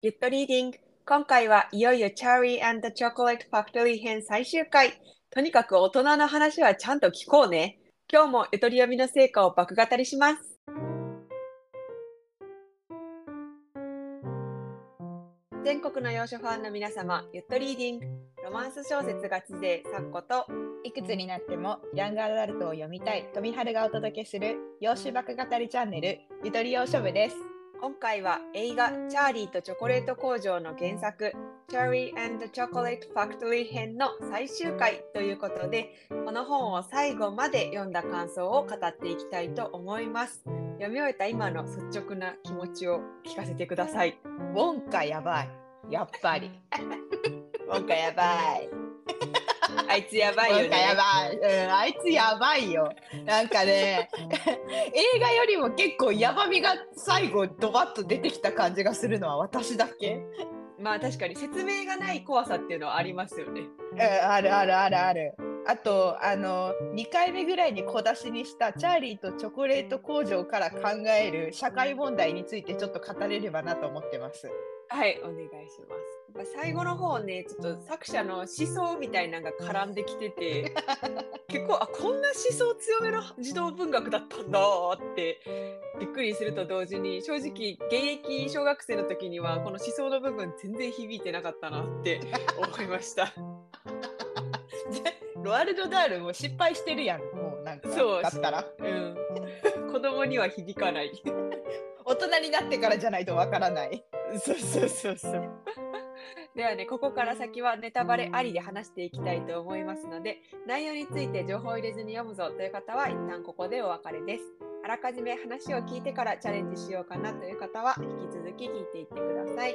Good reading! 今回はいよいよ Charlie and the Chocolate Factory 編最終回。とにかく大人の話はちゃんと聞こうね。今日もゆとり読みの成果を爆語りします。全国の洋書ファンの皆様、ゆっとリーディング。ロマンス小説ガチ勢サッコと、いくつになってもヤングアダルトを読みたい富春がお届けする洋書爆語りチャンネル、ゆとり洋書部です。今回は映画チャーリーとチョコレート工場の原作 Charlie and the Chocolate Factory 編の最終回ということで、この本を最後まで読んだ感想を語っていきたいと思います。読み終えた今の率直な気持ちを聞かせてください。ウォンカやばい、やっぱりウォンカやばいあいつやばいよね。やばい、うん、あいつやばいよ。なんかね映画よりも結構やばみが最後ドバッと出てきた感じがするのは私だけ。まあ確かに説明がない怖さっていうのはありますよね、うん、あるあるあるある。あと2回目ぐらいに小出しにしたチャーリーとチョコレート工場から考える社会問題についてちょっと語れればなと思ってます。はい、お願いします。やっぱ最後の方ね、ちょっと作者の思想みたいなのが絡んできてて結構こんな思想強めの児童文学だったんだってびっくりすると同時に、正直現役小学生の時にはこの思想の部分全然響いてなかったなって思いましたロアルド・ダールも失敗してるやん、もうなんかだったら、うん、子供には響かない大人になってからじゃないとわからない。そうそうそうそうではね、ここから先はネタバレありで話していきたいと思いますので、内容について情報を入れずに読むぞという方は一旦ここでお別れです。あらかじめ話を聞いてからチャレンジしようかなという方は引き続き聞いていってください。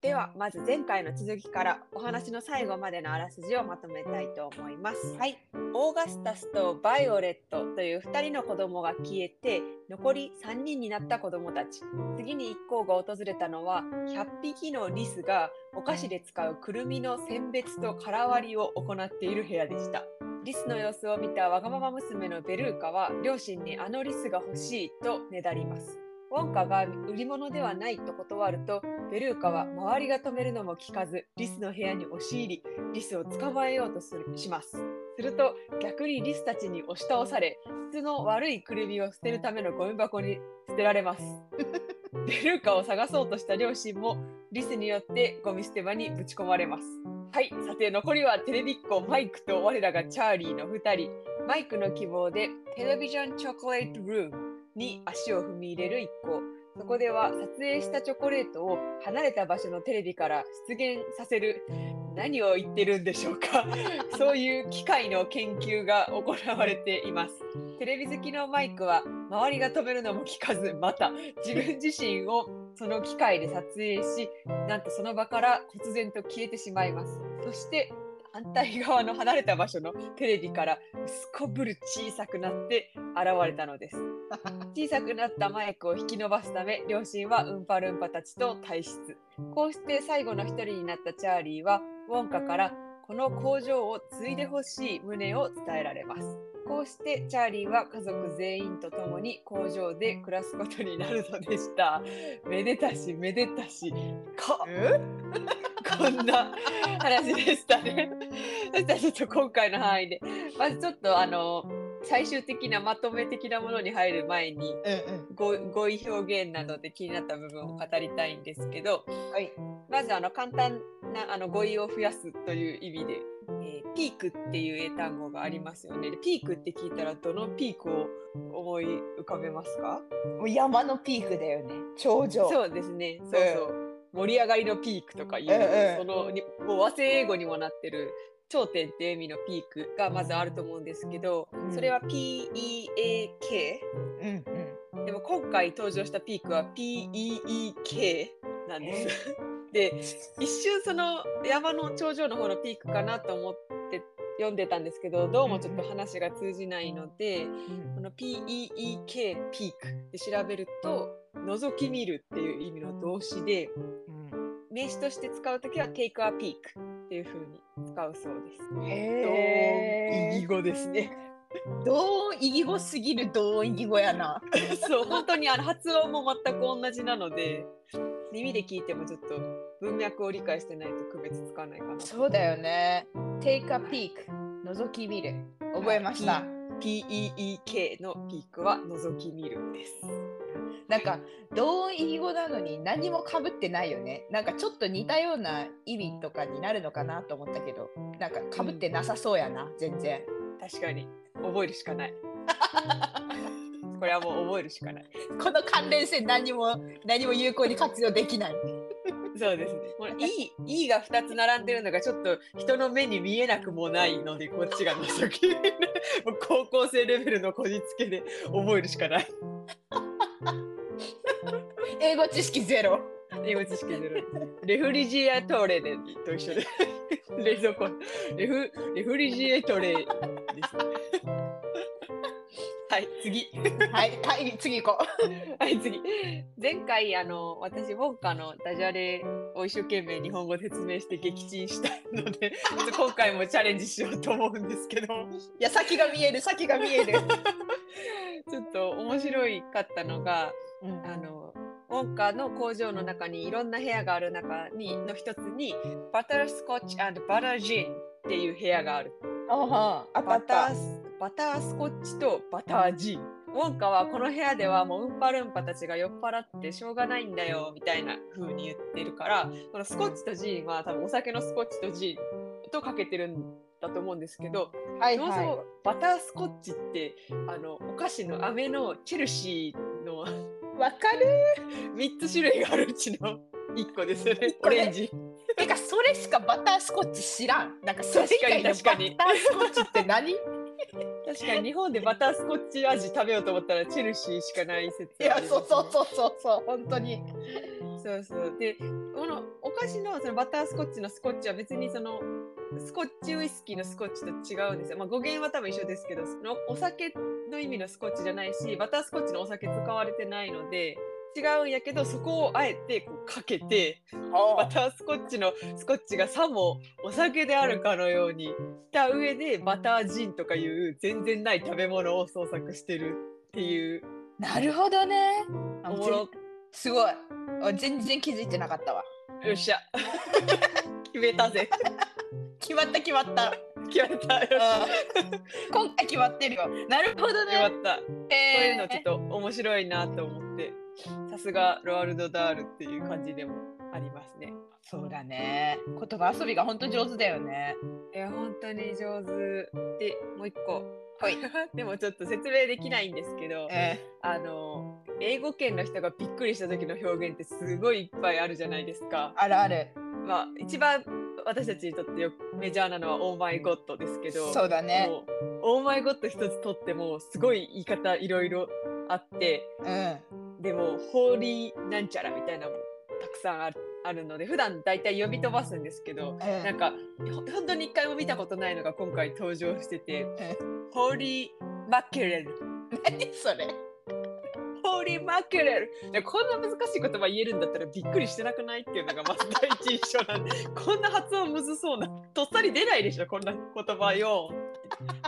ではまず前回の続きからお話の最後までのあらすじをまとめたいと思います。はい、オーガスタスとバイオレットという2人の子供が消えて、残り3人になった子供たち。次に一行が訪れたのは100匹のリスがお菓子で使うくるみの選別と殻割りを行っている部屋でした。リスの様子を見たわがまま娘のベルーカは両親にあのリスが欲しいとねだります。ウォンカが売り物ではないと断ると、ベルーカは周りが止めるのも聞かずリスの部屋に押し入り、リスを捕まえようとします。すると逆にリスたちに押し倒され、質の悪いクルミを捨てるためのゴミ箱に捨てられますベルーカを探そうとした両親もリスによってゴミ捨て場にぶち込まれます。はい、さて残りはテレビっ子マイクと我らがチャーリーの2人。マイクの希望でテレビジョンチョコレートルームに足を踏み入れる一行。そこでは撮影したチョコレートを離れた場所のテレビから出現させる、何を言ってるんでしょうかそういう機械の研究が行われています。テレビ好きのマイクは周りが止めるのも聞かず、また自分自身をその機械で撮影し、なんとその場から忽然と消えてしまいます。そして反対側の離れた場所のテレビからすこぶる小さくなって現れたのです小さくなったマイクを引き伸ばすため、両親はウンパルンパたちと対立。こうして最後の一人になったチャーリーはウォンカからこの工場を継いでほしい旨を伝えられます。こうしてチャーリーは家族全員と共に工場で暮らすことになるのでした。めでたしめでたしこんな話でしたねそしたらちょっと今回の範囲でまずちょっと最終的なまとめ的なものに入る前に、語彙表現などで気になった部分を語りたいんですけど、はい、まず簡単な語彙を増やすという意味で、ピークっていう英単語がありますよね。ピークって聞いたらどのピークを思い浮かべますか？もう山のピークだよね。頂上。そうですね。そうそう。盛り上がりのピークとかいう、もう和製英語にもなってる頂点って意味のピークがまずあると思うんですけど、それは P-E-A-K、でも今回登場したピークは P-E-E-K なんですで、一瞬その山の頂上の方のピークかなと思って読んでたんですけど、どうもちょっと話が通じないので、この P-E-E-K ピークで調べると、覗き見るっていう意味の動詞で、名詞として使うときは take a peek ってっていう風に使うそうです。へー、異義語ですね。同音異義語すぎる同音異義語やな。そう、本当に発音も全く同じなので、耳で聞いてもちょっと文脈を理解してないと区別つかないかな。そうだよね。 Take a peek 覗き見る、覚えました。 P-E-E-K のピークは覗き見るです。なんか同音異義語なのに何も被ってないよね。なんかちょっと似たような意味とかになるのかなと思ったけど、なんか被ってなさそうやな、全然。確かに覚えるしかない。これはもう覚えるしかない。この関連性何も有効に活用できない。そうですね。これ E が2つ並んでるのがちょっと人の目に見えなくもないので、こっちが覗き見る。高校生レベルのこじつけで覚えるしかない。英語知識ゼロ。英語知識ゼロ。レフリジエートレでと一緒で。冷蔵庫レフリジエートレです、ね。はい、次。はい、次行こう。はい、次。前回私ウォンカのダジャレを一生懸命日本語で説明して撃沈したので、今回もチャレンジしようと思うんですけど。いや、先が見える。ちょっと面白いかったのが、うん、ウォンカの工場の中にいろんな部屋がある中にの一つにバタースコッチ&バタージンっていう部屋がある。バタースコッチとバタージン。ウォンカはこの部屋ではもうウンパルンパたちが酔っ払ってしょうがないんだよみたいな風に言ってるから、このスコッチとジンは多分お酒のスコッチとジンとかけてるんだと思うんですけど、はいはい、そもそもバタースコッチってお菓子の飴のチェルシーのわかる3つ種類があるうちの1個ですよね。オレンジ。てかそれしかバタースコッチ知らん。なんかそれ以外のバタースコッチって何？確かに日本でバタースコッチ味食べようと思ったらチェルシーしかない説、ね。いや、そう本当に。そうで、このお菓子 そのバタースコッチのスコッチは別にそのスコッチウイスキーのスコッチと違うんですよ。まあ、語源は多分一緒ですけど、そのお酒の意味のスコッチじゃないし、バタースコッチのお酒使われてないので違うんやけど、そこをあえてこうかけて、バタースコッチのスコッチがさもお酒であるかのようにした上でバタージンとかいう全然ない食べ物を創作してるっていう。なるほどね。すごい。全然気づいてなかったわ。よっしゃ。決めたぜ。決まった。今回決まってるよ。なるほどね。決まった。そういうのちょっと面白いなと思って。さすがロアルド・ダールっていう感じでもありますね。そうだね。言葉遊びが本当上手だよね。いや、本当に上手で、もう一個。はい。でもちょっと説明できないんですけど、英語圏の人がびっくりした時の表現ってすごいいっぱいあるじゃないですか。ある。まあ一番私たちにとってよくメジャーなのはオーマイゴッドですけど、そうだね。オーマイゴッド一つとってもすごい言い方いろいろあって、でもホーリーなんちゃらみたいなのもたくさんあるので、普段だいたい呼び飛ばすんですけど、なんか本当に一回も見たことないのが今回登場してて、ホーリーマキュレル。何それ？ホーリーマキュレル。こんな難しい言葉言えるんだったらびっくりしてなくないっていうのがまず第一印象なんで、こんな発音むずそうな、とっさに出ないでしょこんな言葉よ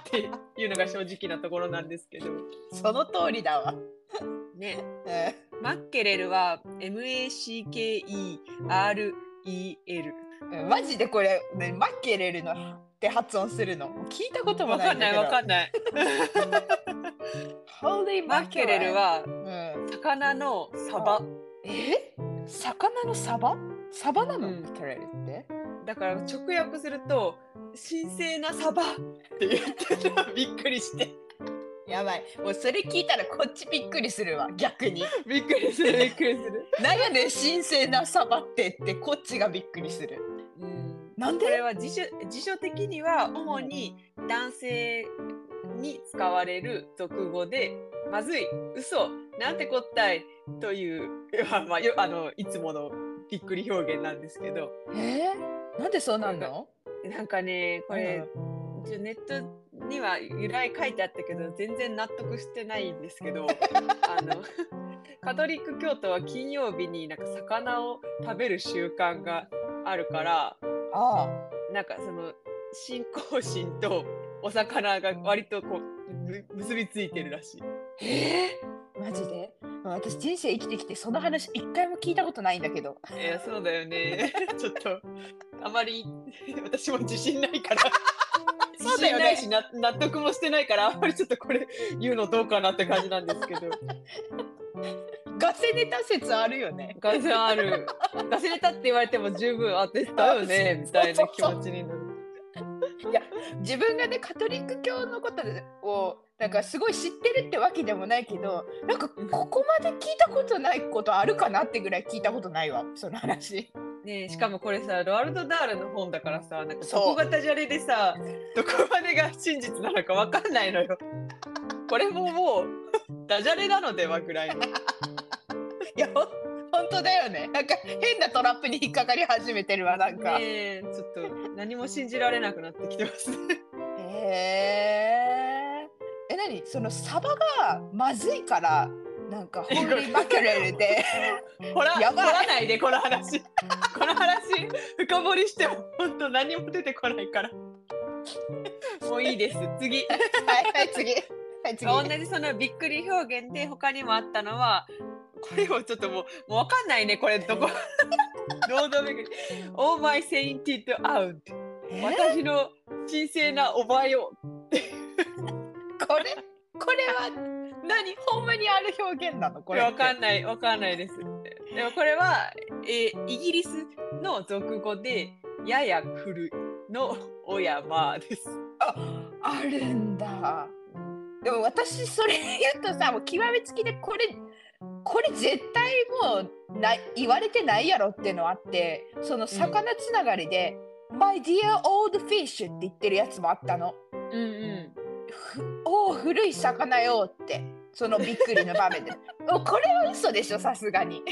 っていうのが正直なところなんですけど。その通りだわ。ね、マッケレルは M-A-C-K-E-R-E-L。 マジでこれ、ね、マッケレルのって発音するの聞いたこともないんだけど。わかんない。マッケレルは、魚のサバ。魚のサバ？サバなの？マッケレルって。だから直訳すると神聖なサバって言ってたらびっくりして。やばい、もうそれ聞いたらこっちびっくりするわ、逆に。びっくりする。なんで神聖なサバってってこっちがびっくりする。なんで？これは辞書的には主に男性に使われる俗語で、まずい、嘘、なんてこったいという、まあ、いつものびっくり表現なんですけど。なんでそうなんの？なんかね、これ、ネットには由来書いてあったけど全然納得してないんですけど、カトリック教徒は金曜日になんか魚を食べる習慣があるから、なんかその信仰心とお魚が割とこう結びついてるらしい。マジで私人生生きてきてその話一回も聞いたことないんだけど。いやそうだよねちょっとあまり私も自信ないからそうだよね、自信ないし納得もしてないからあんまりちょっとこれ言うのどうかなって感じなんですけどガセネタ説あるよね。ガセあるガセネタって言われても十分当てたよねみたいな気持ちになる。いや自分がねカトリック教のことをなんかすごい知ってるってわけでもないけど、なんかここまで聞いたことないことあるかなってぐらい聞いたことないわその話ね。しかもこれさロアルド・ダールの本だからさ、なんかそこがダジャレでさどこまでが真実なのかわかんないのよこれももうダジャレなのではぐらいのいや本当だよね。なんか変なトラップに引っかかり始めてるわなんか、ね、ちょっと何も信じられなくなってきてますねえ何そのサバがまずいからなんかホーリーマキュレルでやばい掘らないでこの話この話深掘りしても本当何も出てこないからもういいです次はいはい次はい次。同じそのびっくり表現で他にもあったのはこれをちょっともう分かんないねこれどこロード巡り Oh my sainted out 私の神聖なおばよこれは何ほんまにある表現なのこれ。分かんないです。でもこれは、イギリスの俗語でやや来るのお山です。あるんだ。でも私それ言うとさもう極めつきでこれ絶対もう言われてないやろっていうのあって、その魚つながりで、うん、My dear old fish って言ってるやつもあったの、うんうん、お古い魚よってそのびっくりの場面でこれは嘘でしょさすがにこ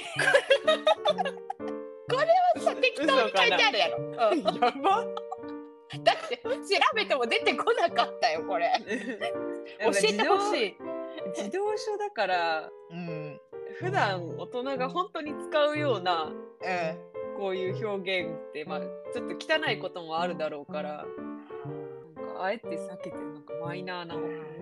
れはさ適当に書いてあるやろ、うん、やばだって調べても出てこなかったよこれ教えてほしい。自動書だから、うん、普段大人が本当に使うような、うん、こういう表現って、まあ、ちょっと汚いこともあるだろうから、なんかあえて避けてなんかマイナーな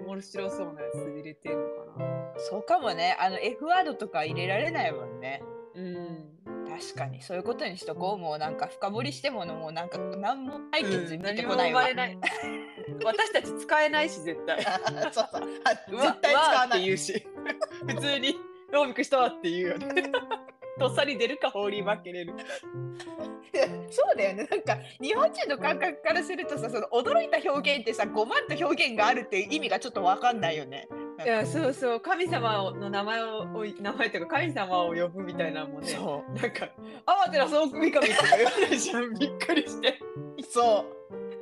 面白そうなやつ入れてるのかな。そうかもね。F ワードとか入れられないもんね。うん、確かにそういうことにしとこう。もうなんか深掘りしてものもなんか何も解決見てこないわ、うん、何も生まれない私たち使えないし絶対そう絶対使わないって言うし普通にローミクしたって言うよねとっさに出るか放り負けれるそうだよね。なんか日本人の感覚からするとさその驚いた表現ってさごまんと表現があるっていう意味がちょっと分かんないよね。いやそうそう神様の名前というか神様を呼ぶみたいなもんね。そうなんかあわてらその神々とか言わないじゃんびっくりしてそ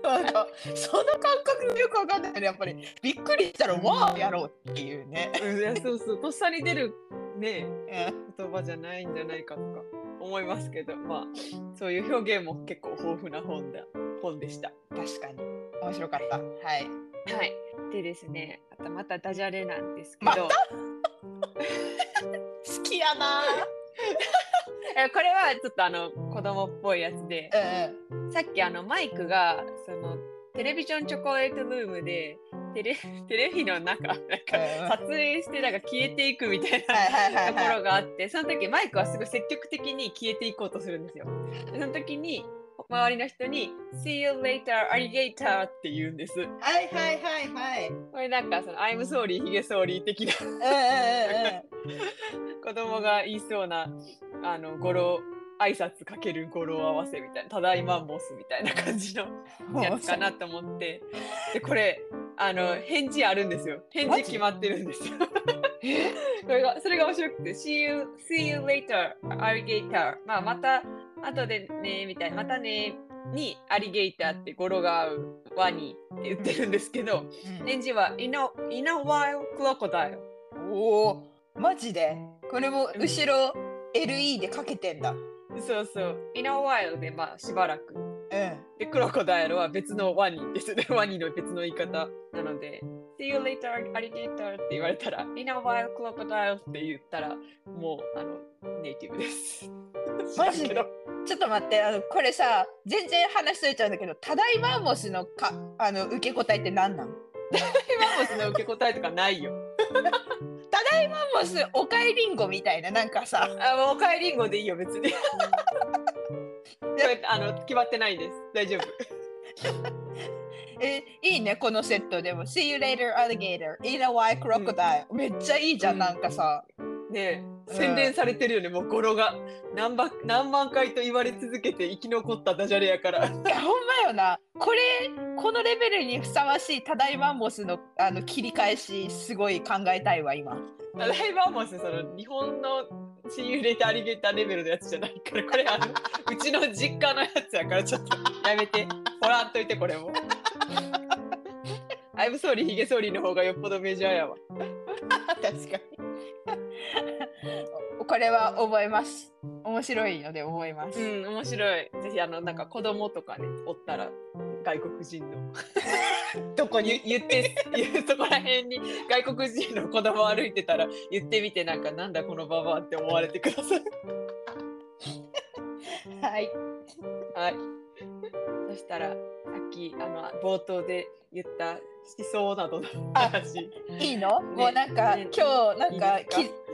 うなんかその感覚よくわかんないね。やっぱりびっくりしたらわーやろうっていうねいやそうそうとっさに出るね言葉じゃないんじゃないかとか思いますけど、まあそういう表現も結構豊富な本でした。確かに面白かった。はいはい。でですね、あとまたダジャレなんですけど、また好きやなこれはちょっと子供っぽいやつで、さっきマイクがそのテレビジョンチョコレートルームでテレビの中なんか撮影してなんか消えていくみたいなところがあって、その時マイクはすごい積極的に消えていこうとするんですよ。その時に周りの人に See you later alligator って言うんです。はいはいはいはい。これなんかその I'm sorry ヒゲ sorry 的な子供が言いそうな語呂挨拶かける語呂合わせみたいなただいまんぼすみたいな感じのやつかなと思って、でこれ返事あるんですよ。返事決まってるんですよそれが面白くて See you later alligator まあまたあとでねみたいなまたねにアリゲーターって語呂が合うワニって言ってるんですけど、返事は In a while crocodile。 おおマジでこれも後ろ LE でかけてんだ。そうそう In a while でまあしばらく、うん、でクロコダイルは別のワニですねワニの別の言い方なので See you later alligator って言われたら In a while crocodile って言ったらもうネイティブですマジちょっと待って、これさ全然話しといちゃうんだけど、ただいまもしのか受け答えって何なの？ただいまもしの受け答えとかないよ。ただいまもしおかえりんごみたいな、なんかさおかえりんごでいいよ別に。決まってないです、大丈夫。いいねこのセットでも。 See you later alligator eat a white crocodile、うん、めっちゃいいじゃん、うん、なんかさね、洗練されてるよね、もう語呂が何万回と言われ続けて生き残ったダジャレやから。いやほんまよな、このレベルにふさわしいただいまんぼすの、切り返しすごい考えたいわ今。ただいまんぼす、その日本のシーユーレーターアリゲーターレベルのやつじゃないから、これうちの実家のやつやから、ちょっとやめてほらっといてこれも。アイムソーリーヒゲソーリーの方がよっぽどメジャーやわ。確かに。これは覚えます、面白いので覚えます。うん、面白い。ぜひなんか子供とかねおったら外国人のどこに言ってそこら辺に外国人の子供歩いてたら言ってみて、なんかなんだこのババアって思われてください。はいはい。そしたらさっき冒頭で言った思想などの話いいの、ね、もうなんか、ね、今日なんか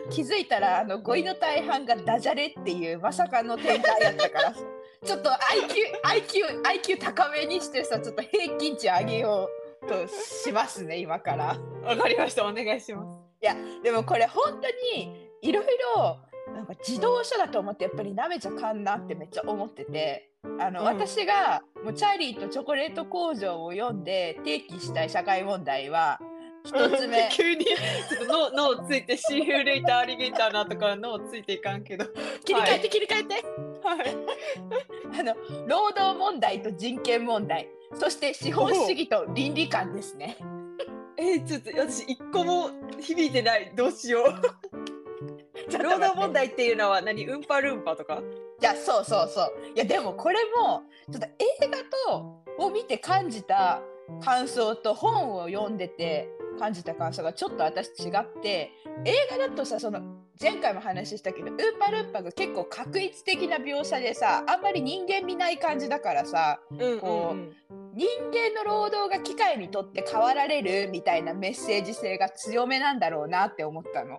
気づいたら語彙の大半がダジャレっていうまさかの展開だったから。ちょっと IQ 高めにしてさ、ちょっと平均値上げようとしますね今から。わかりました、お願いします。いやでもこれ本当にいろいろなんか自動車だと思ってやっぱりなめちゃかんなってめっちゃ思ってて、うん、私がもうチャーリーとチョコレート工場を読んで提起したい社会問題は1つ目急にちょっと脳ついてシーユーレーターアリゲーターなとか脳ついていかんけど切り替えて、はい、切り替えて、はい、労働問題と人権問題、そして資本主義と倫理観ですね。ちょっと私一個も響いてない、どうしよう。労働問題っていうのは何、ウンパルンパとか？いやそうそうそう。いやでもこれもちょっと映画を見て感じた感想と本を読んでて感じた感想がちょっと私違って、映画だとさ前回も話したけどウンパルンパが結構画一的な描写でさあんまり人間見ない感じだからさ、人間の労働が機械にとって変わられるみたいなメッセージ性が強めなんだろうなって思ったの。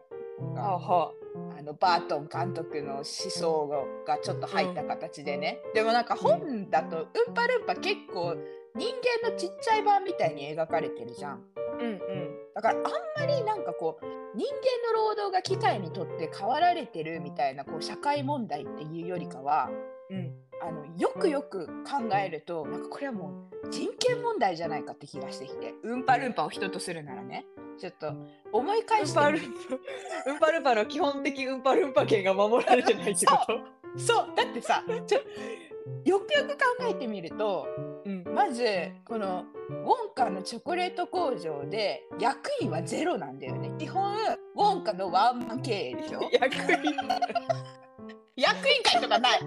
バートン監督の思想がちょっと入った形でね、でもなんか本だとウンパルンパ結構人間のちっちゃい版みたいに描かれてるじゃん、だからあんまりなんかこう人間の労働が機械にとって変わられてるみたいなこう社会問題っていうよりかは、よくよく考えるとなんかこれはもう人権問題じゃないかって気がしてきて、ウンパルンパを人とするならね、ちょっと思い返してみる。ウンパルンパの基本的ウンパルンパ権が守られてないってこと？そうだってさよくよく考えてみると、まずこのウォンカのチョコレート工場で役員はゼロなんだよね。基本ウォンカのワンマン経営でしょ。役員会とかない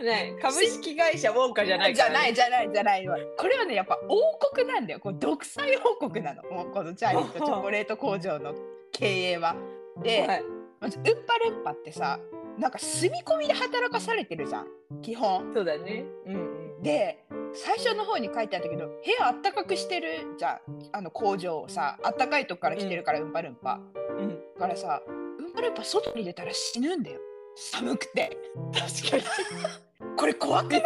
ね、株式会社ウォンカじゃないから、ね、じゃないこれはねやっぱ王国なんだよ、こう独裁王国なのもうこのチャーリーとチョコレート工場の経営は。で、まずウンパルンパってさなんか住み込みで働かされてるじゃん基本。そうだね、で最初の方に書いてあったけど部屋あったかくしてるじゃん、工場をさあったかいとこから来てるから、ウンパルンパ、だからさウンパルンパ外に出たら死ぬんだよ寒くて。確かにこれ怖くない？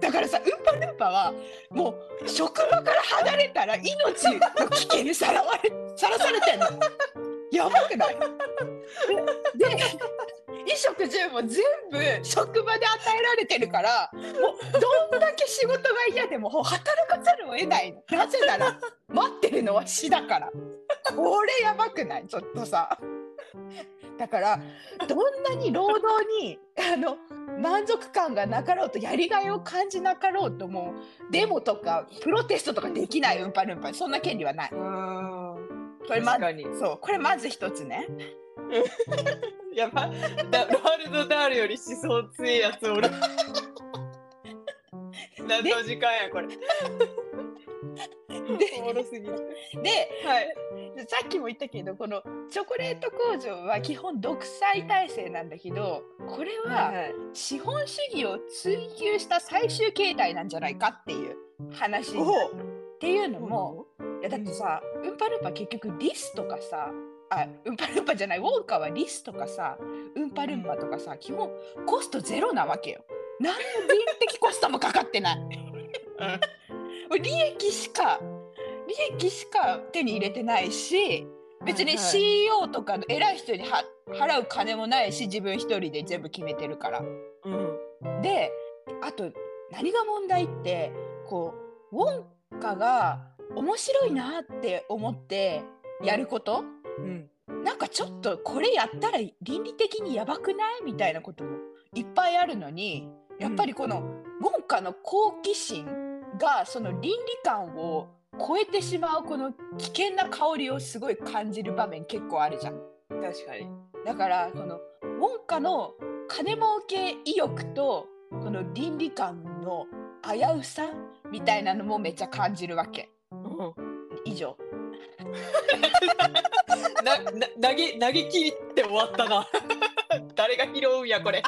だからさウンパルンパはもう職場から離れたら命の危険にさらされてんの。やばくない？で衣食住も全部職場で与えられてるからもうどんだけ仕事が嫌でも働かざるを得ないの。なぜなら待ってるのは死だから。これやばくない？ちょっとさだからどんなに労働に満足感がなかろうとやりがいを感じなかろうともうデモとかプロテストとかできないウンパルンパにそんな権利はない。確かにそう、これまず一つね。やばロハルド・ダールより思想強いやつおる。何の時間やこれ。おもろすぎる。で、はい、さっきも言ったけどこのチョコレート工場は基本独裁体制なんだけど、これは資本主義を追求した最終形態なんじゃないかっていう話っていうのも、いやだってさ、うんぱるんぱ結局リスとかさ、あ、うんぱるんぱじゃない、ウォーカーはリスとかさ、うんぱるんぱとかさ、基本コストゼロなわけよ。何の人的コストもかかってない。利益しか手に入れてないし、別に CEO とかの偉い人に払う金もないし、自分一人で全部決めてるから、うん、で、あと何が問題ってこうウォンカが面白いなって思ってやること、うん、なんかちょっとこれやったら倫理的にやばくないみたいなこともいっぱいあるのに、やっぱりこのウォンカの好奇心がその倫理観を超えてしまうこの危険な香りをすごい感じる場面結構あるじゃん。確かに。だからこのウォンカの金儲け意欲とこの倫理観の危うさみたいなのもめっちゃ感じるわけ。うん、以上。投げ切って終わったな。誰が拾うんやこれ。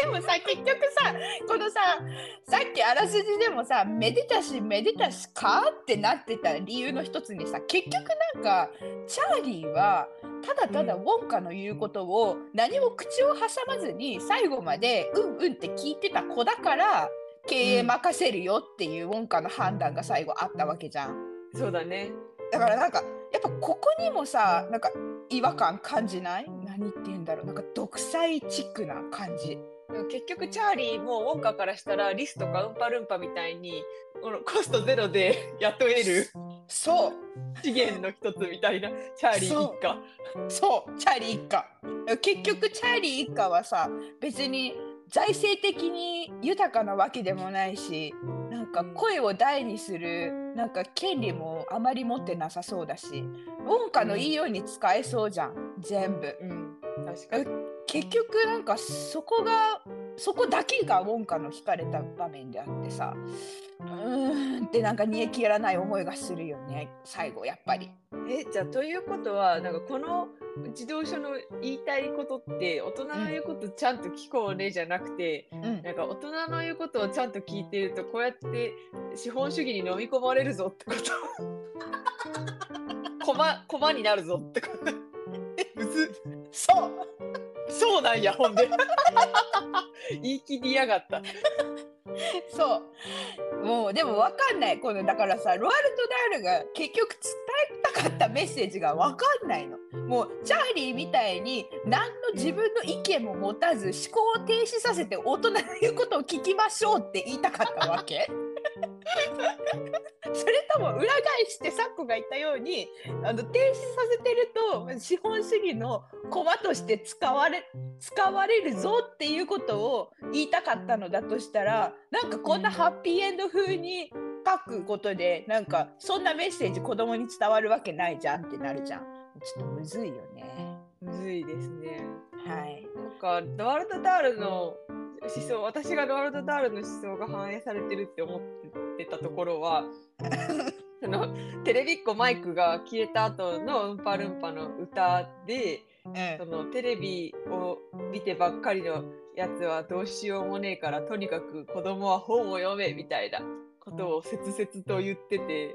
でもさ、結局さ、このさっきあらすじでもさ、めでたしめでたしかってなってた理由の一つにさ、結局なんかチャーリーはただただウォンカの言うことを何も口を挟まずに最後までうんうんって聞いてた子だから経営任せるよっていうウォンカの判断が最後あったわけじゃん。そうだね。だからなんかやっぱここにもさ、なんか違和感感じない？何て言うんだろう、なんか独裁チックな感じ。結局チャーリーもウォンカからしたらリスとかウンパルンパみたいにこのコストゼロで雇えるそう資源の一つみたいなチャーリー一家。そうチャーリー一家。結局チャーリー一家はさ、別に財政的に豊かなわけでもないし、なんか声を大にするなんか権利もあまり持ってなさそうだし、ウォンカのいいように使えそうじゃん、全部、うん、確かに。結局なんかそこだけがウォンカの惹かれた場面であってさ、うーんってなんか煮え切らない思いがするよね最後やっぱり。じゃあということは、なんかこの自動車の言いたいことって大人の言うことちゃんと聞こうねじゃなくて、うん、なんか大人の言うことをちゃんと聞いてるとこうやって資本主義に飲み込まれるぞってこと駒になるぞってこと。そうなんや、ほんで言い切りやがった。そうもうでも分かんない、このだからさ、ロアルド・ダールが結局伝えたかったメッセージが分かんないの。もうチャーリーみたいに何の自分の意見も持たず思考を停止させて大人の言うことを聞きましょうって言いたかったわけ。それとも裏返してサッコが言ったように停止させてると資本主義の駒として使われるぞっていうことを言いたかったのだとしたら、なんかこんなハッピーエンド風に書くことでなんかそんなメッセージ子供に伝わるわけないじゃんってなるじゃん。ちょっとむずいよね。むずいですね。はい。なんかロアルド・ダールの思想、私がロアルド・ダールの思想が反映されてるって思ってたところはそのテレビっ子マイクが消えた後のウンパルンパの歌で、そのテレビを見てばっかりのやつはどうしようもねえからとにかく子供は本を読めみたいなことを切々と言ってて、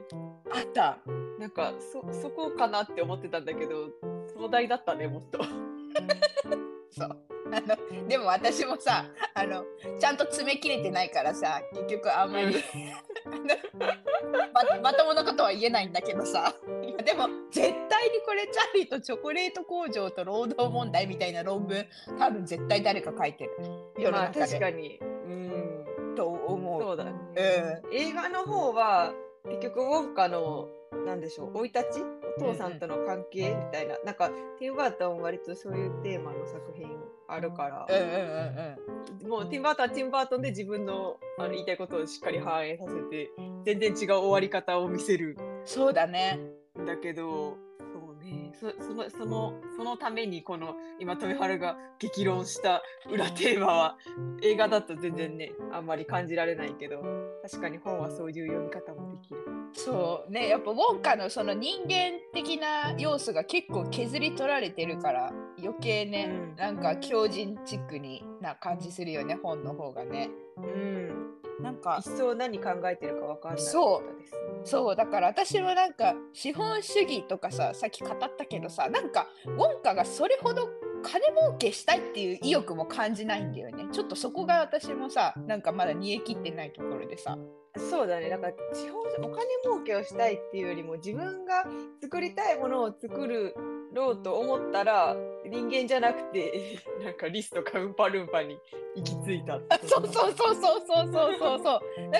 あった、なんか そこかなって思ってたんだけど、壮大だったね、もっと。そうでも私もさ、ちゃんと詰め切れてないからさ、結局あんまりまともなことは言えないんだけどさ、でも絶対にこれチャーリーとチョコレート工場と労働問題みたいな論文多分絶対誰か書いてる、世の中で。まあ確かに、うんと思う。そうだね、映画の方は結局ウォンカのなんでしょう、生い立ち、お父さんとの関係みたいな、なんかティム・バートン割とそういうテーマの作品あるから、もうティム・バートンはティム・バートンで自分の言いたいことをしっかり反映させて全然違う終わり方を見せる。そうだね。だけどそうそのためにこの今富春が激論した裏テーマは映画だと全然ねあんまり感じられないけど、確かに本はそういう読み方もできる。そうね、やっぱウォンカのその人間的な要素が結構削り取られてるから余計ね、うん、なんか強靭チックにな感じするよね、本の方がね。うん。なんか一層何考えてるか分かんないです。そうだから私もなんか資本主義とかさ、さっき語ったけどさ、なんかウォンカがそれほど金儲けしたいっていう意欲も感じないんだよね。ちょっとそこが私もさ、なんかまだ煮え切ってないところでさ。そうだね、なんか資本お金儲けをしたいっていうよりも自分が作りたいものを作るろうと思ったら人間じゃなくてなんかリスとかウンパルンパに行き着いた。そうなんかそういう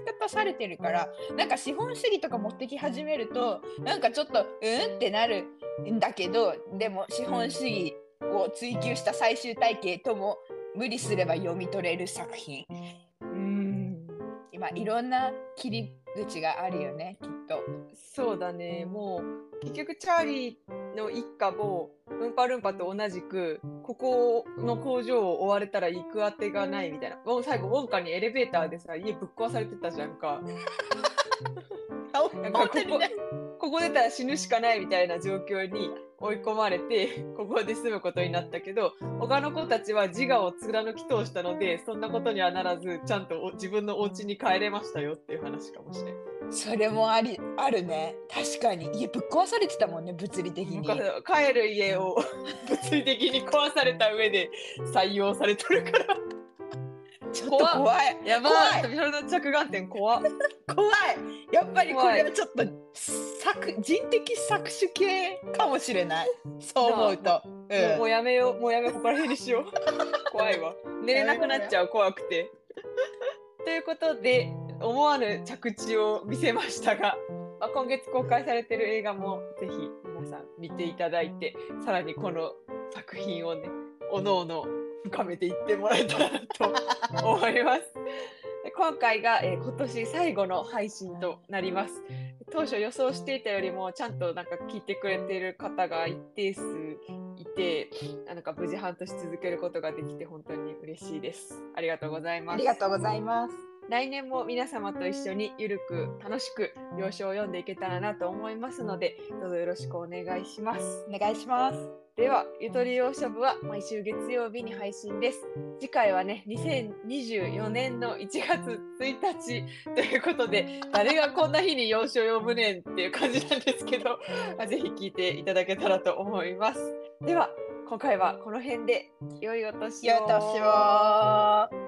描き方されてるから、なんか資本主義とか持ってき始めるとなんかちょっとうんってなるんだけど、でも資本主義を追求した最終体系とも無理すれば読み取れる作品。今いろんな切り口があるよね、きっと。そうだね、もう結局チャーリーの一家もウンパルンパと同じくここの工場を追われたら行くあてがないみたいな。もう最後ウォンカにエレベーターでさ家ぶっ壊されてたじゃんか。なんかここ出たら死ぬしかないみたいな状況に追い込まれてここで住むことになったけど、他の子たちは自我を貫き通したのでそんなことにはならずちゃんと自分のお家に帰れましたよっていう話かもしれない。それもあるね、確かに。家ぶっ壊されてたもんね、物理的に。帰る家を物理的に壊された上で採用されてるからちょっと怖い。やばい。富春の着眼点怖い。やっぱりこれはちょっと人的搾取系かもしれない。そう思うと、もうやめよう、ここら辺にしよう。怖いわ、寝れなくなっちゃう、怖くて。ということで思わぬ着地を見せましたが、まあ、今月公開されてる映画もぜひ皆さん見ていただいて、さらにこの作品をねおのおの深めていってもらえたらと思います。今回が、今年最後の配信となります。当初予想していたよりもちゃんとなんか聞いてくれている方が一定数いて、なんか無事半年続けることができて本当に嬉しいです。ありがとうございます。ありがとうございます。来年も皆様と一緒にゆるく楽しく洋書を読んでいけたらなと思いますので、どうぞよろしくお願いします。お願いします。では、ゆとり洋書部は毎週月曜日に配信です。次回はね、2024年の1月1日ということで、誰がこんな日に洋書読むねんっていう感じなんですけど、ぜひ聞いていただけたらと思います。では、今回はこの辺で良いお年を。